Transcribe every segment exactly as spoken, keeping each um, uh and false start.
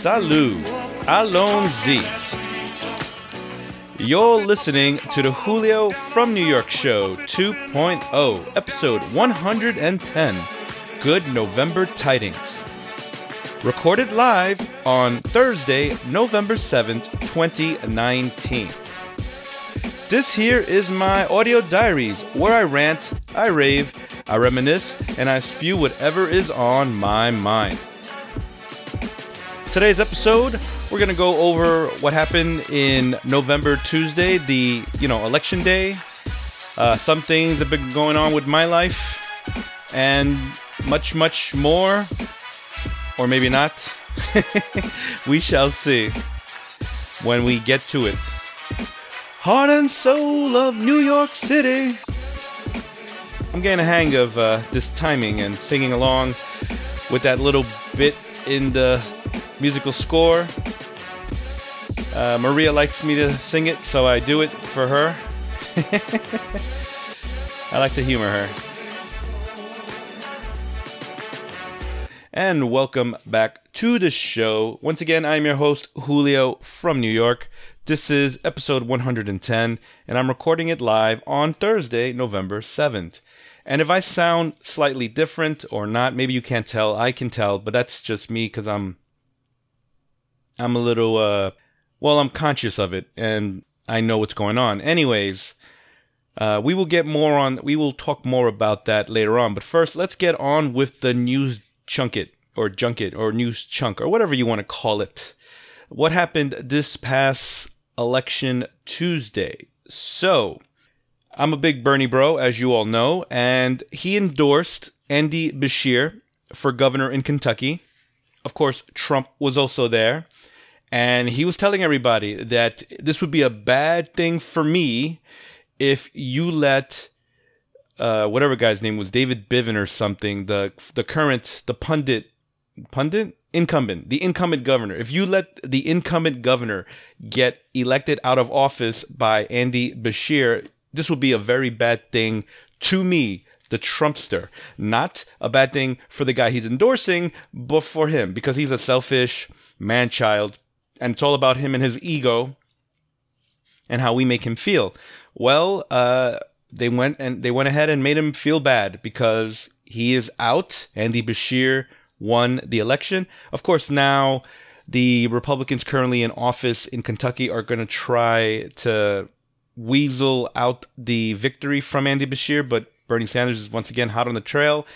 Salut, allons-y. You're listening to the Julio from New York Show two point oh, episode one hundred ten, Good November Tidings. Recorded live on Thursday, November seventh, twenty nineteen. This here is my audio diaries, where I rant, I rave, I reminisce, and I spew whatever is on my mind. Today's episode, we're going to go over what happened in November Tuesday, the, you know, election day, uh, some things that have been going on with my life, and much, much more, or maybe not. We shall see when we get to it. Heart and soul of New York City. I'm getting a hang of uh, this timing and singing along with that little bit in the musical score. Uh, Maria likes me to sing it, so I do it for her. I like to humor her. And welcome back to the show. Once again, I'm your host, Julio from New York. This is episode one hundred ten, and I'm recording it live on Thursday, November seventh. And if I sound slightly different or not, maybe you can't tell. I can tell, but that's just me because I'm, I'm a little, uh, well, I'm conscious of it, and I know what's going on. Anyways, uh, we will get more on, we will talk more about that later on. But first, let's get on with the news junket, or junket, or news chunk, or whatever you want to call it. What happened this past election Tuesday? So, I'm a big Bernie bro, as you all know, and he endorsed Andy Beshear for governor in Kentucky. Of course, Trump was also there, and he was telling everybody that this would be a bad thing for me if you let uh, whatever guy's name was, David Biven or something, the the current, the pundit, pundit? Incumbent, the incumbent governor. If you let the incumbent governor get elected out of office by Andy Beshear, this will be a very bad thing to me, the Trumpster. Not a bad thing for the guy he's endorsing, but for him, because he's a selfish man-child, and it's all about him and his ego and how we make him feel. Well, uh, they went and they went ahead and made him feel bad because he is out. Andy Beshear won the election. Of course, now the Republicans currently in office in Kentucky are going to try to weasel out the victory from Andy Beshear, but Bernie Sanders is once again hot on the trail,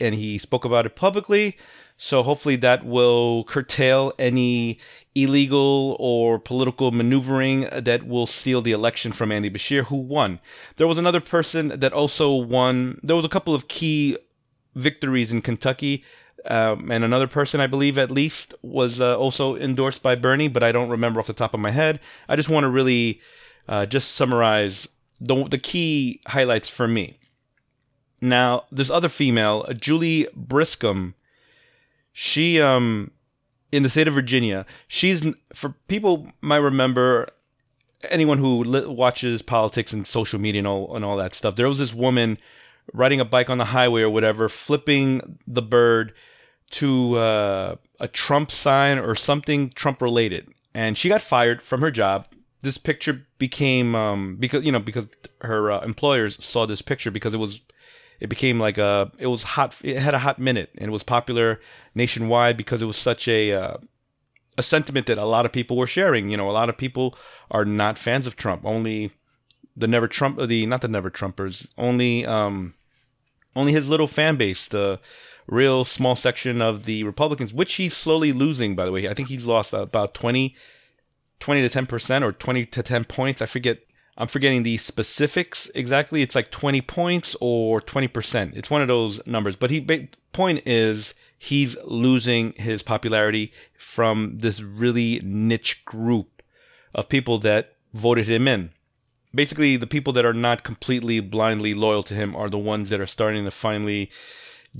and he spoke about it publicly. So hopefully that will curtail any illegal or political maneuvering that will steal the election from Andy Beshear, who won. There was another person that also won. There was a couple of key victories in Kentucky. Um, and another person, I believe, at least, was uh, also endorsed by Bernie, but I don't remember off the top of my head. I just want to really uh, just summarize the, the key highlights for me. Now, this other female, Juli Briskman, she, um, in the state of Virginia, she's, for people might remember, anyone who li- watches politics and social media and all, and all that stuff, there was this woman riding a bike on the highway or whatever, flipping the bird to uh, a Trump sign or something Trump-related, and she got fired from her job. This picture became um, because you know because her uh, employers saw this picture because it was it became like a it was hot it had a hot minute and it was popular nationwide because it was such a uh, a sentiment that a lot of people were sharing. You know, a lot of people are not fans of Trump. Only the never Trump the not the never Trumpers only. Um, Only his little fan base, the real small section of the Republicans, which he's slowly losing, by the way. I think he's lost about twenty, twenty to ten percent or twenty to ten points. I forget. I'm forgetting the specifics exactly. It's like twenty points or twenty percent. It's one of those numbers. But the point is he's losing his popularity from this really niche group of people that voted him in. Basically, the people that are not completely blindly loyal to him are the ones that are starting to finally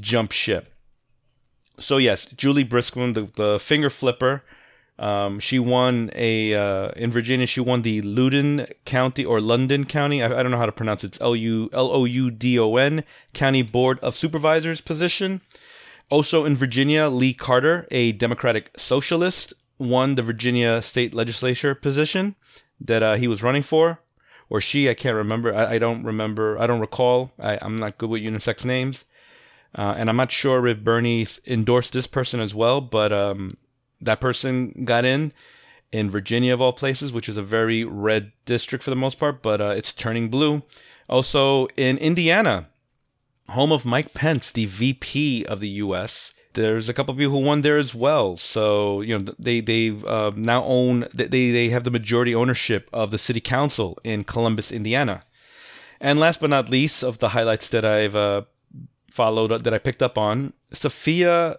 jump ship. So yes, Juli Briskman, the, the finger flipper, um, she won a uh, in Virginia. She won the Loudoun County or London County. I, I don't know how to pronounce it. It's L U L O U D O N County Board of Supervisors position. Also in Virginia, Lee Carter, a Democratic Socialist, won the Virginia state legislature position that uh, he was running for, or she, I can't remember. I, I don't remember. I don't recall. I, I'm not good with unisex names. Uh, and I'm not sure if Bernie endorsed this person as well, but um, that person got in, in Virginia of all places, which is a very red district for the most part, but uh, it's turning blue. Also in Indiana, home of Mike Pence, the V P of the U S, there's a couple of people who won there as well. So, you know, they they uh, now own, they, they have the majority ownership of the city council in Columbus, Indiana. And last but not least of the highlights that I've uh, followed, that I picked up on, Sophia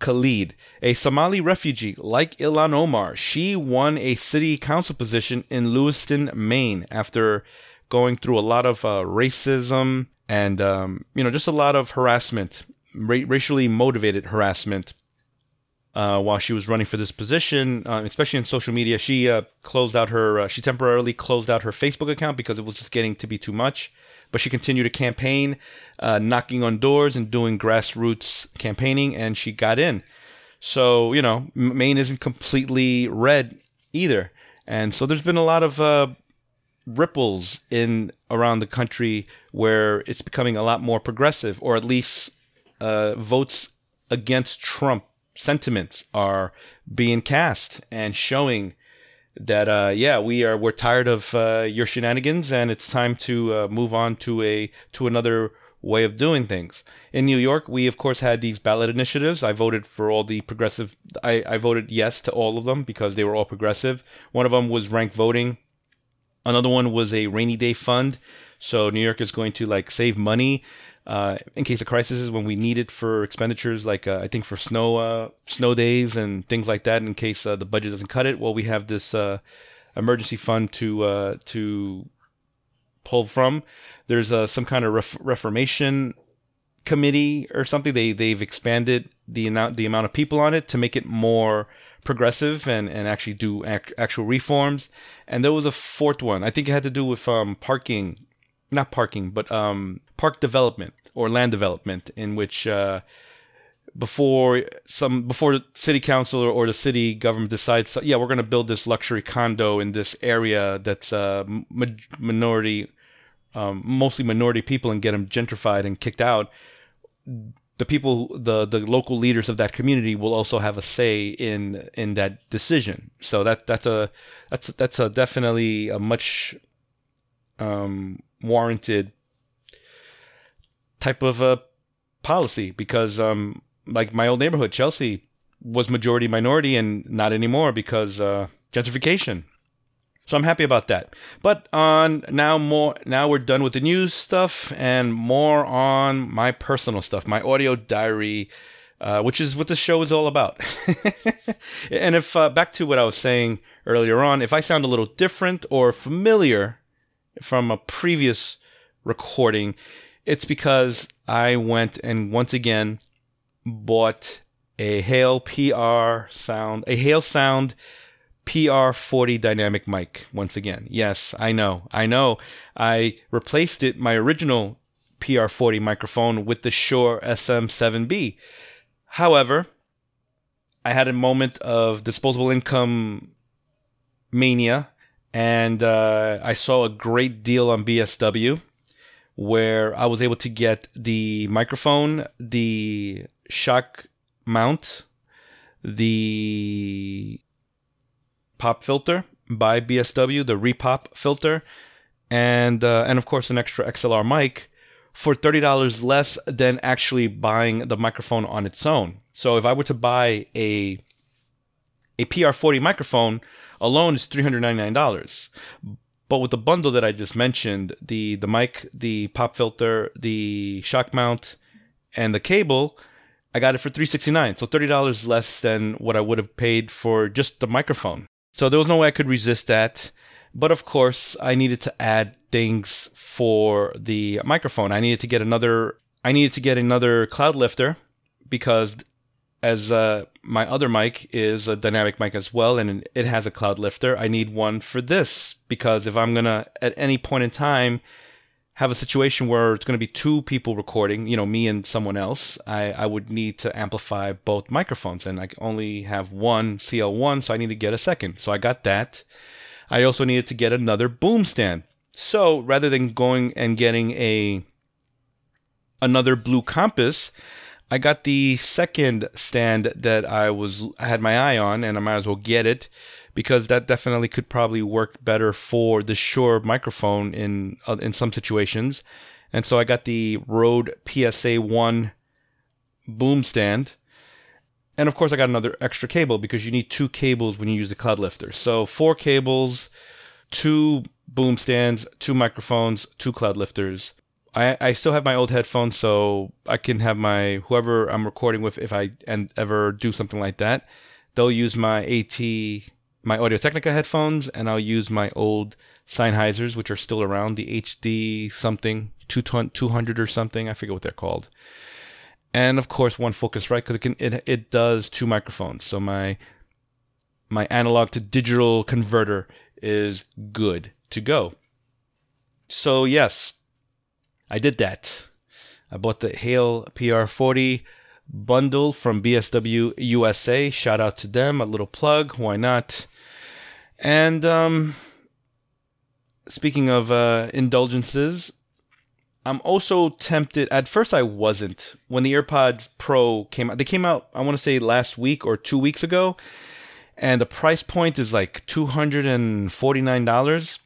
Khalid, a Somali refugee like Ilhan Omar. She won a city council position in Lewiston, Maine, after going through a lot of uh, racism and, um, you know, just a lot of harassment. Ra- racially motivated harassment uh, while she was running for this position, uh, especially in social media. She uh, closed out her, uh, she temporarily closed out her Facebook account because it was just getting to be too much. But she continued to campaign, uh, knocking on doors and doing grassroots campaigning, and she got in. So, you know, Maine isn't completely red either. And so there's been a lot of uh, ripples in around the country where it's becoming a lot more progressive, or at least Uh, votes against Trump sentiments are being cast and showing that, uh, yeah, we are we're tired of uh, your shenanigans, and it's time to uh, move on to a to another way of doing things. In New York, we of course had these ballot initiatives. I voted for all the progressive. I, I voted yes to all of them because they were all progressive. One of them was ranked voting. Another one was a rainy day fund. So New York is going to like save money. Uh, in case of crises, when we need it for expenditures, like uh, I think for snow uh, snow days and things like that, in case uh, the budget doesn't cut it, well, we have this uh, emergency fund to uh, to pull from. There's uh, some kind of ref- reformation committee or something. They they've expanded the amount the amount of people on it to make it more progressive and, and actually do ac- actual reforms. And there was a fourth one. I think it had to do with um, parking. Not parking, but um, park development or land development, in which uh, before some before the city council or, or the city government decides, yeah, we're going to build this luxury condo in this area that's uh, minority, um, mostly minority people, and get them gentrified and kicked out. The people, the the local leaders of that community will also have a say in in that decision. So that that's a that's that's a definitely a much um. warranted type of a policy, because um like my old neighborhood, Chelsea, was majority minority and not anymore because uh gentrification. So I'm happy about that. But on now more now we're done with the news stuff and more on my personal stuff, my audio diary, uh which is what this show is all about. And if uh, back to what I was saying earlier on, if I sound a little different or familiar from a previous recording, it's because I went and once again bought a Heil P R Sound, a Heil Sound P R forty dynamic mic once again. Yes, I know, I know. I replaced it, my original P R forty microphone, with the Shure S M seven B. However, I had a moment of disposable income mania. And uh, I saw a great deal on B S W where I was able to get the microphone, the shock mount, the pop filter by B S W, the Repop filter, and uh, and of course an extra X L R mic for thirty dollars less than actually buying the microphone on its own. So if I were to buy a a P R forty microphone alone, is three hundred ninety-nine dollars. But with the bundle that I just mentioned, the, the mic, the pop filter, the shock mount, and the cable, I got it for three hundred sixty-nine dollars. So thirty dollars less than what I would have paid for just the microphone. So there was no way I could resist that. But of course, I needed to add things for the microphone. I needed to get another, I needed to get another Cloudlifter, because As uh, my other mic is a dynamic mic as well, and it has a Cloudlifter. I need one for this, because if I'm going to, at any point in time, have a situation where it's going to be two people recording, you know, me and someone else, I, I would need to amplify both microphones, and I only have one C L one, so I need to get a second. So I got that. I also needed to get another boom stand. So rather than going and getting a another Blue Compass, I got the second stand that I was I had my eye on, and I might as well get it, because that definitely could probably work better for the Shure microphone in uh, in some situations. And so I got the Rode P S A one boom stand. And of course I got another extra cable, because you need two cables when you use the Cloudlifter. So four cables, two boom stands, two microphones, two Cloudlifters. I, I still have my old headphones, so I can have my whoever I'm recording with, if I and ever do something like that, they'll use my AT... my Audio-Technica headphones, and I'll use my old Sennheisers, which are still around, the H D something, two hundred or something, I forget what they're called. And of course, one Focusrite, because it, can, it it does two microphones, so my my analog to digital converter is good to go. So yes, I did that. I bought the Heil P R forty bundle from B S W U S A. Shout out to them, a little plug, why not? And um, speaking of uh, indulgences, I'm also tempted. At first, I wasn't. When the AirPods Pro came out, they came out, I want to say last week or two weeks ago, and the price point is like two hundred forty-nine dollars.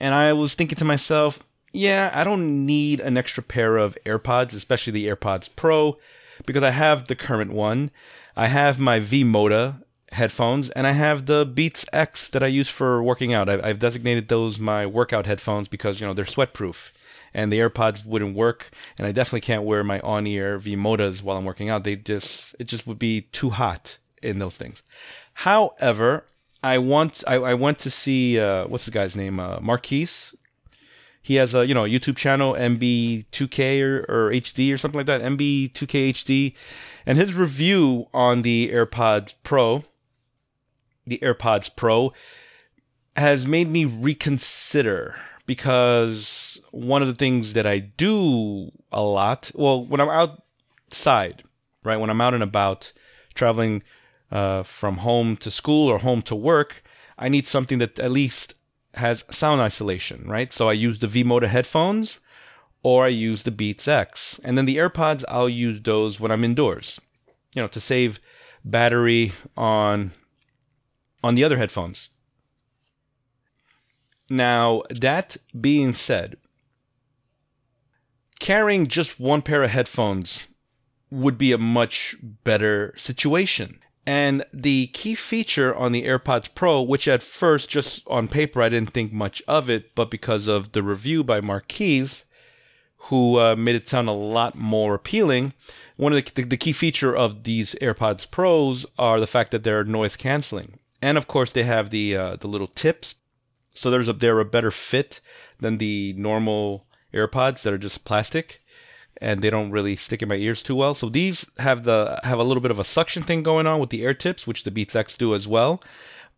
And I was thinking to myself, yeah, I don't need an extra pair of AirPods, especially the AirPods Pro, because I have the current one. I have my V-Moda headphones, and I have the Beats X that I use for working out. I've designated those my workout headphones because, you know, they're sweatproof, and the AirPods wouldn't work, and I definitely can't wear my on-ear V-Modas while I'm working out. They just, it just would be too hot in those things. However, I want, I, I went to see, uh, what's the guy's name, uh, Marquise. He has a, you know, YouTube channel, M B two K or, or H D or something like that, M B two K H D. And his review on the AirPods Pro, the AirPods Pro, has made me reconsider, because one of the things that I do a lot, well, when I'm outside, right, when I'm out and about traveling uh, from home to school or home to work, I need something that at least has sound isolation, right? So I use the V-Moda headphones, or I use the Beats X. And then the AirPods, I'll use those when I'm indoors, you know, to save battery on on the other headphones. Now, that being said, carrying just one pair of headphones would be a much better situation. And the key feature on the AirPods Pro, which at first, just on paper, I didn't think much of it, but because of the review by Marquise, who uh, made it sound a lot more appealing, one of the, the, the key feature of these AirPods Pros are the fact that they're noise canceling. And of course, they have the uh, the little tips, so there's a, they're a better fit than the normal AirPods that are just plastic, and they don't really stick in my ears too well. So these have the have a little bit of a suction thing going on with the air tips, which the Beats X do as well.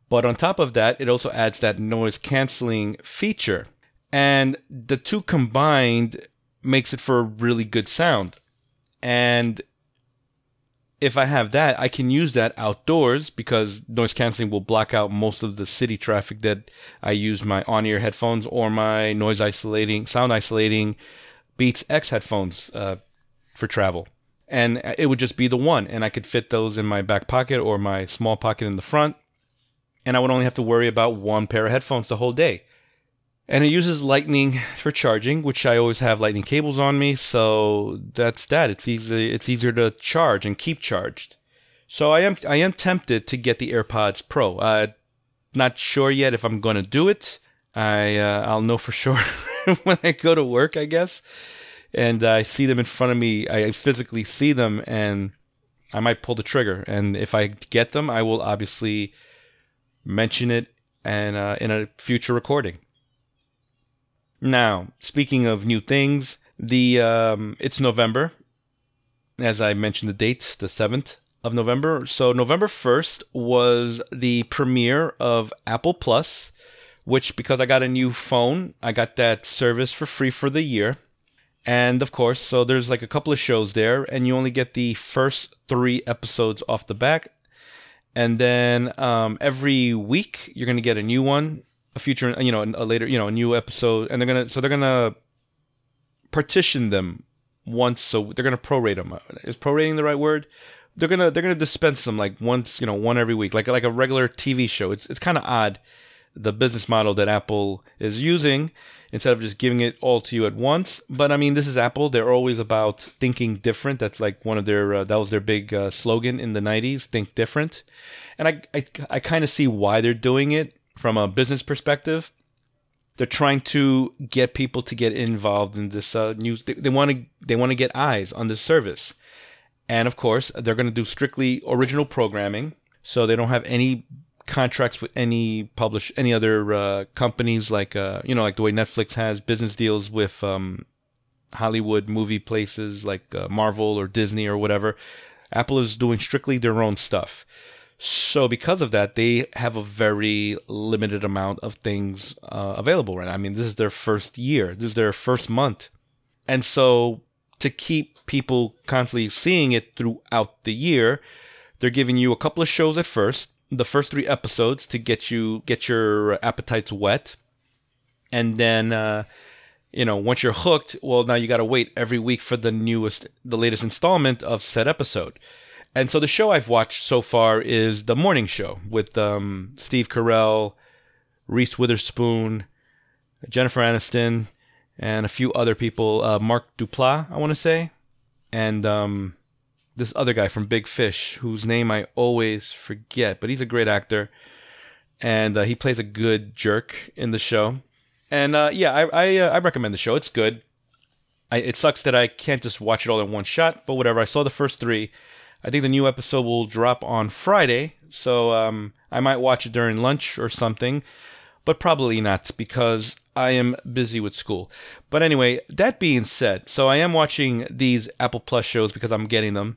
But on top of that, it also adds that noise canceling feature. And the two combined makes it for a really good sound. And if I have that, I can use that outdoors, because noise canceling will block out most of the city traffic that I use my on-ear headphones or my noise isolating, sound isolating Beats X headphones uh, for travel. And it would just be the one, and I could fit those in my back pocket or my small pocket in the front, and I would only have to worry about one pair of headphones the whole day. And it uses lightning for charging, which I always have lightning cables on me, so that's that. It's easy, it's easier to charge and keep charged. So I am I am tempted to get the AirPods Pro. Uh, not sure yet if I'm going to do it. I uh, I'll know for sure when I go to work, I guess, and I see them in front of me. I physically see them, and I might pull the trigger. And if I get them, I will obviously mention it and uh, in a future recording. Now, speaking of new things, the um, it's November, as I mentioned the date, the seventh of November. So November first was the premiere of Apple Plus, which, because I got a new phone, I got that service for free for the year. And, of course, so there's like a couple of shows there, and you only get the first three episodes off the back. And then um, every week, you're going to get a new one, a future, you know, a later, you know, a new episode. And they're going to, so they're going to partition them once. So they're going to prorate them. Is prorating the right word? They're going to, they're going to dispense them like once, you know, one every week, like, like a regular T V show. It's, it's kind of odd, the business model that Apple is using, instead of just giving it all to you at once. But I mean, this is Apple. They're always about thinking different. That's like one of their, uh, that was their big uh, slogan in the nineties, think different. And I, I, I kind of see why they're doing it from a business perspective. They're trying to get people to get involved in this uh, news. They want to, they want to get eyes on this service. And of course, they're going to do strictly original programming. So they don't have any contracts with any publish any other uh, companies, like uh, you know, like the way Netflix has business deals with um, Hollywood movie places like uh, Marvel or Disney or whatever. Apple is doing strictly their own stuff, so because of that, they have a very limited amount of things uh, available right now. I mean, this is their first year, this is their first month, and so to keep people constantly seeing it throughout the year, they're giving you a couple of shows at first. The first three episodes to get you get your appetites wet, and then uh, you know, once you're hooked, well, now you got to wait every week for the newest, the latest installment of said episode. And so the show I've watched so far is The Morning Show with um, Steve Carell, Reese Witherspoon, Jennifer Aniston, and a few other people. Uh, Mark Duplass, I want to say, and. Um, This other guy from Big Fish, whose name I always forget, but he's a great actor, and uh, he plays a good jerk in the show. And uh, yeah, I I, uh, I recommend the show. It's good. I, it sucks that I can't just watch it all in one shot, but whatever. I saw the first three. I think the new episode will drop on Friday, so um, I might watch it during lunch or something, but probably not because I am busy with school. But anyway, that being said, so I am watching these Apple Plus shows because I'm getting them.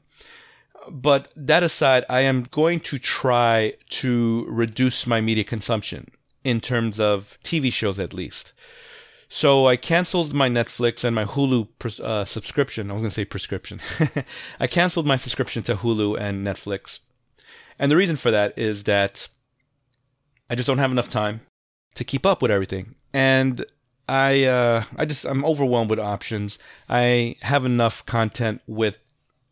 But that aside, I am going to try to reduce my media consumption in terms of T V shows, at least. So I canceled my Netflix and my Hulu pres- uh, subscription. I was going to say prescription. I canceled my subscription to Hulu and Netflix. And the reason for that is that I just don't have enough time to keep up with everything. And I, uh, I just, I'm overwhelmed with options. I have enough content with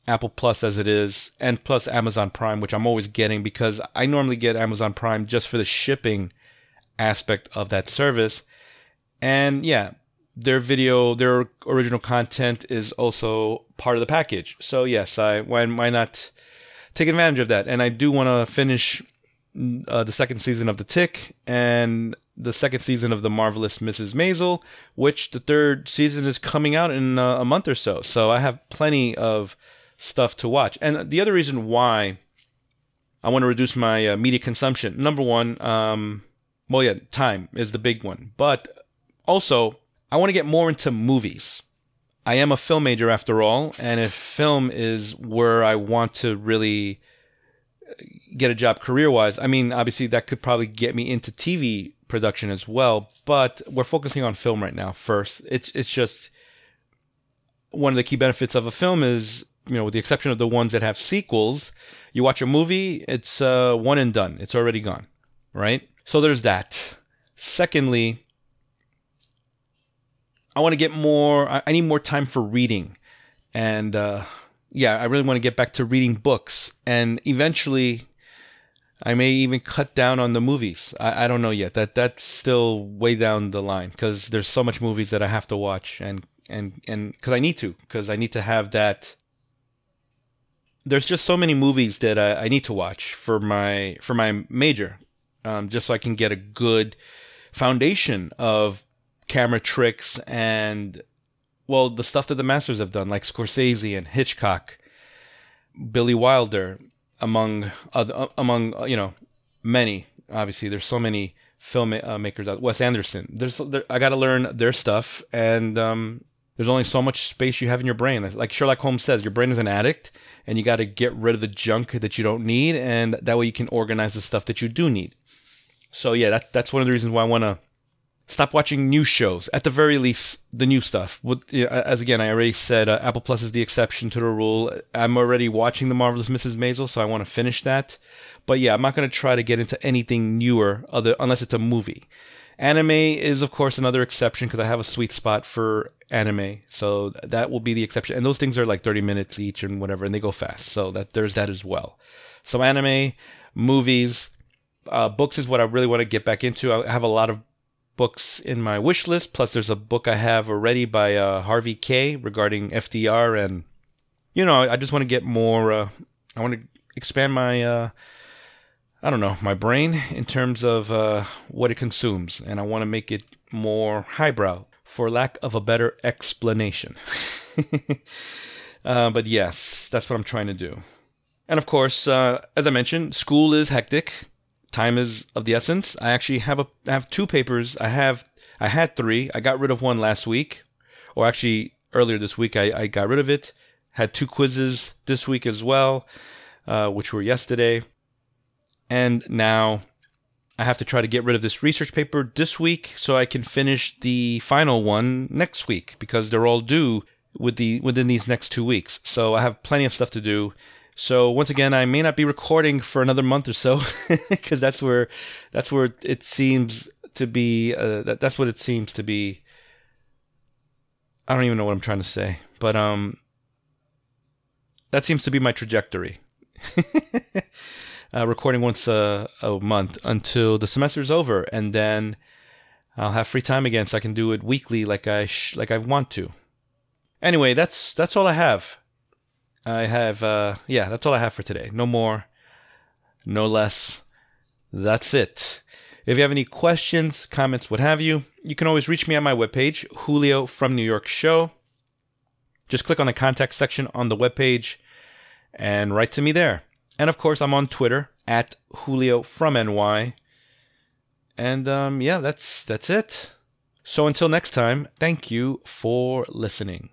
Apple Plus as it is, and plus Amazon Prime, which I'm always getting because I normally get Amazon Prime just for the shipping aspect of that service. And yeah, their video, their original content is also part of the package. So yes, I why, why not take advantage of that? And I do want to finish uh, the second season of The Tick and the second season of The Marvelous Missus Maisel, which the third season is coming out in uh, a month or so. So I have plenty of stuff to watch. And the other reason why I want to reduce my uh, media consumption, number one, um, well, yeah, time is the big one. But also, I want to get more into movies. I am a film major after all, and if film is where I want to really get a job career-wise, I mean, obviously that could probably get me into T V production as well, but we're focusing on film right now first. It's, it's just one of the key benefits of a film is, you know, with the exception of the ones that have sequels, you watch a movie, it's uh, one and done. It's already gone, right? So there's that. Secondly, I want to get more, I need more time for reading. And uh, yeah, I really want to get back to reading books. And eventually, I may even cut down on the movies. I, I don't know yet. That That's still way down the line because there's so much movies that I have to watch. And and and because I need to, because I need to have that. There's just so many movies that I, I need to watch for my for my major, um, just so I can get a good foundation of camera tricks and, well, the stuff that the masters have done, like Scorsese and Hitchcock, Billy Wilder, among other, among you know, many. Obviously, there's so many filmmakers out. Wes Anderson. There's there, I got to learn their stuff, and um, there's only so much space you have in your brain. Like Sherlock Holmes says, your brain is an addict, and you got to get rid of the junk that you don't need, and that way you can organize the stuff that you do need. So yeah, that, that's one of the reasons why I want to stop watching new shows. At the very least, the new stuff. With, as again, I already said, uh, Apple Plus is the exception to the rule. I'm already watching The Marvelous Missus Maisel, so I want to finish that. But yeah, I'm not going to try to get into anything newer other unless it's a movie. Anime is, of course, another exception because I have a sweet spot for anime. So that will be the exception. And those things are like thirty minutes each and whatever, and they go fast. So that there's that as well. So anime, movies, uh, books is what I really want to get back into. I have a lot of books in my wish list. Plus, there's a book I have already by uh, Harvey Kaye regarding F D R. And, you know, I just want to get more, uh, I want to expand my... Uh, I don't know, my brain in terms of uh, what it consumes. And I want to make it more highbrow for lack of a better explanation. uh, but yes, that's what I'm trying to do. And of course, uh, as I mentioned, school is hectic. Time is of the essence. I actually have a, I have two papers. I have, I had three. I got rid of one last week. Or actually, earlier this week, I, I got rid of it. Had two quizzes this week as well, uh, which were yesterday. And now I have to try to get rid of this research paper this week so I can finish the final one next week because they're all due with the within these next two weeks. So I have plenty of stuff to do. So once again, I may not be recording for another month or so because that's where that's where it seems to be. Uh, that, that's what it seems to be. I don't even know what I'm trying to say, but um, that seems to be my trajectory. Uh, recording once a, a month until the semester's over, and then I'll have free time again, so I can do it weekly, like I sh- like I want to. Anyway, that's that's all I have. I have uh, yeah, that's all I have for today. No more, no less. That's it. If you have any questions, comments, what have you, you can always reach me on my webpage, Julio from New York Show. Just click on the contact section on the webpage and write to me there. And, of course, I'm on Twitter, at Julio from N Y. And, um, yeah, that's that's it. So until next time, thank you for listening.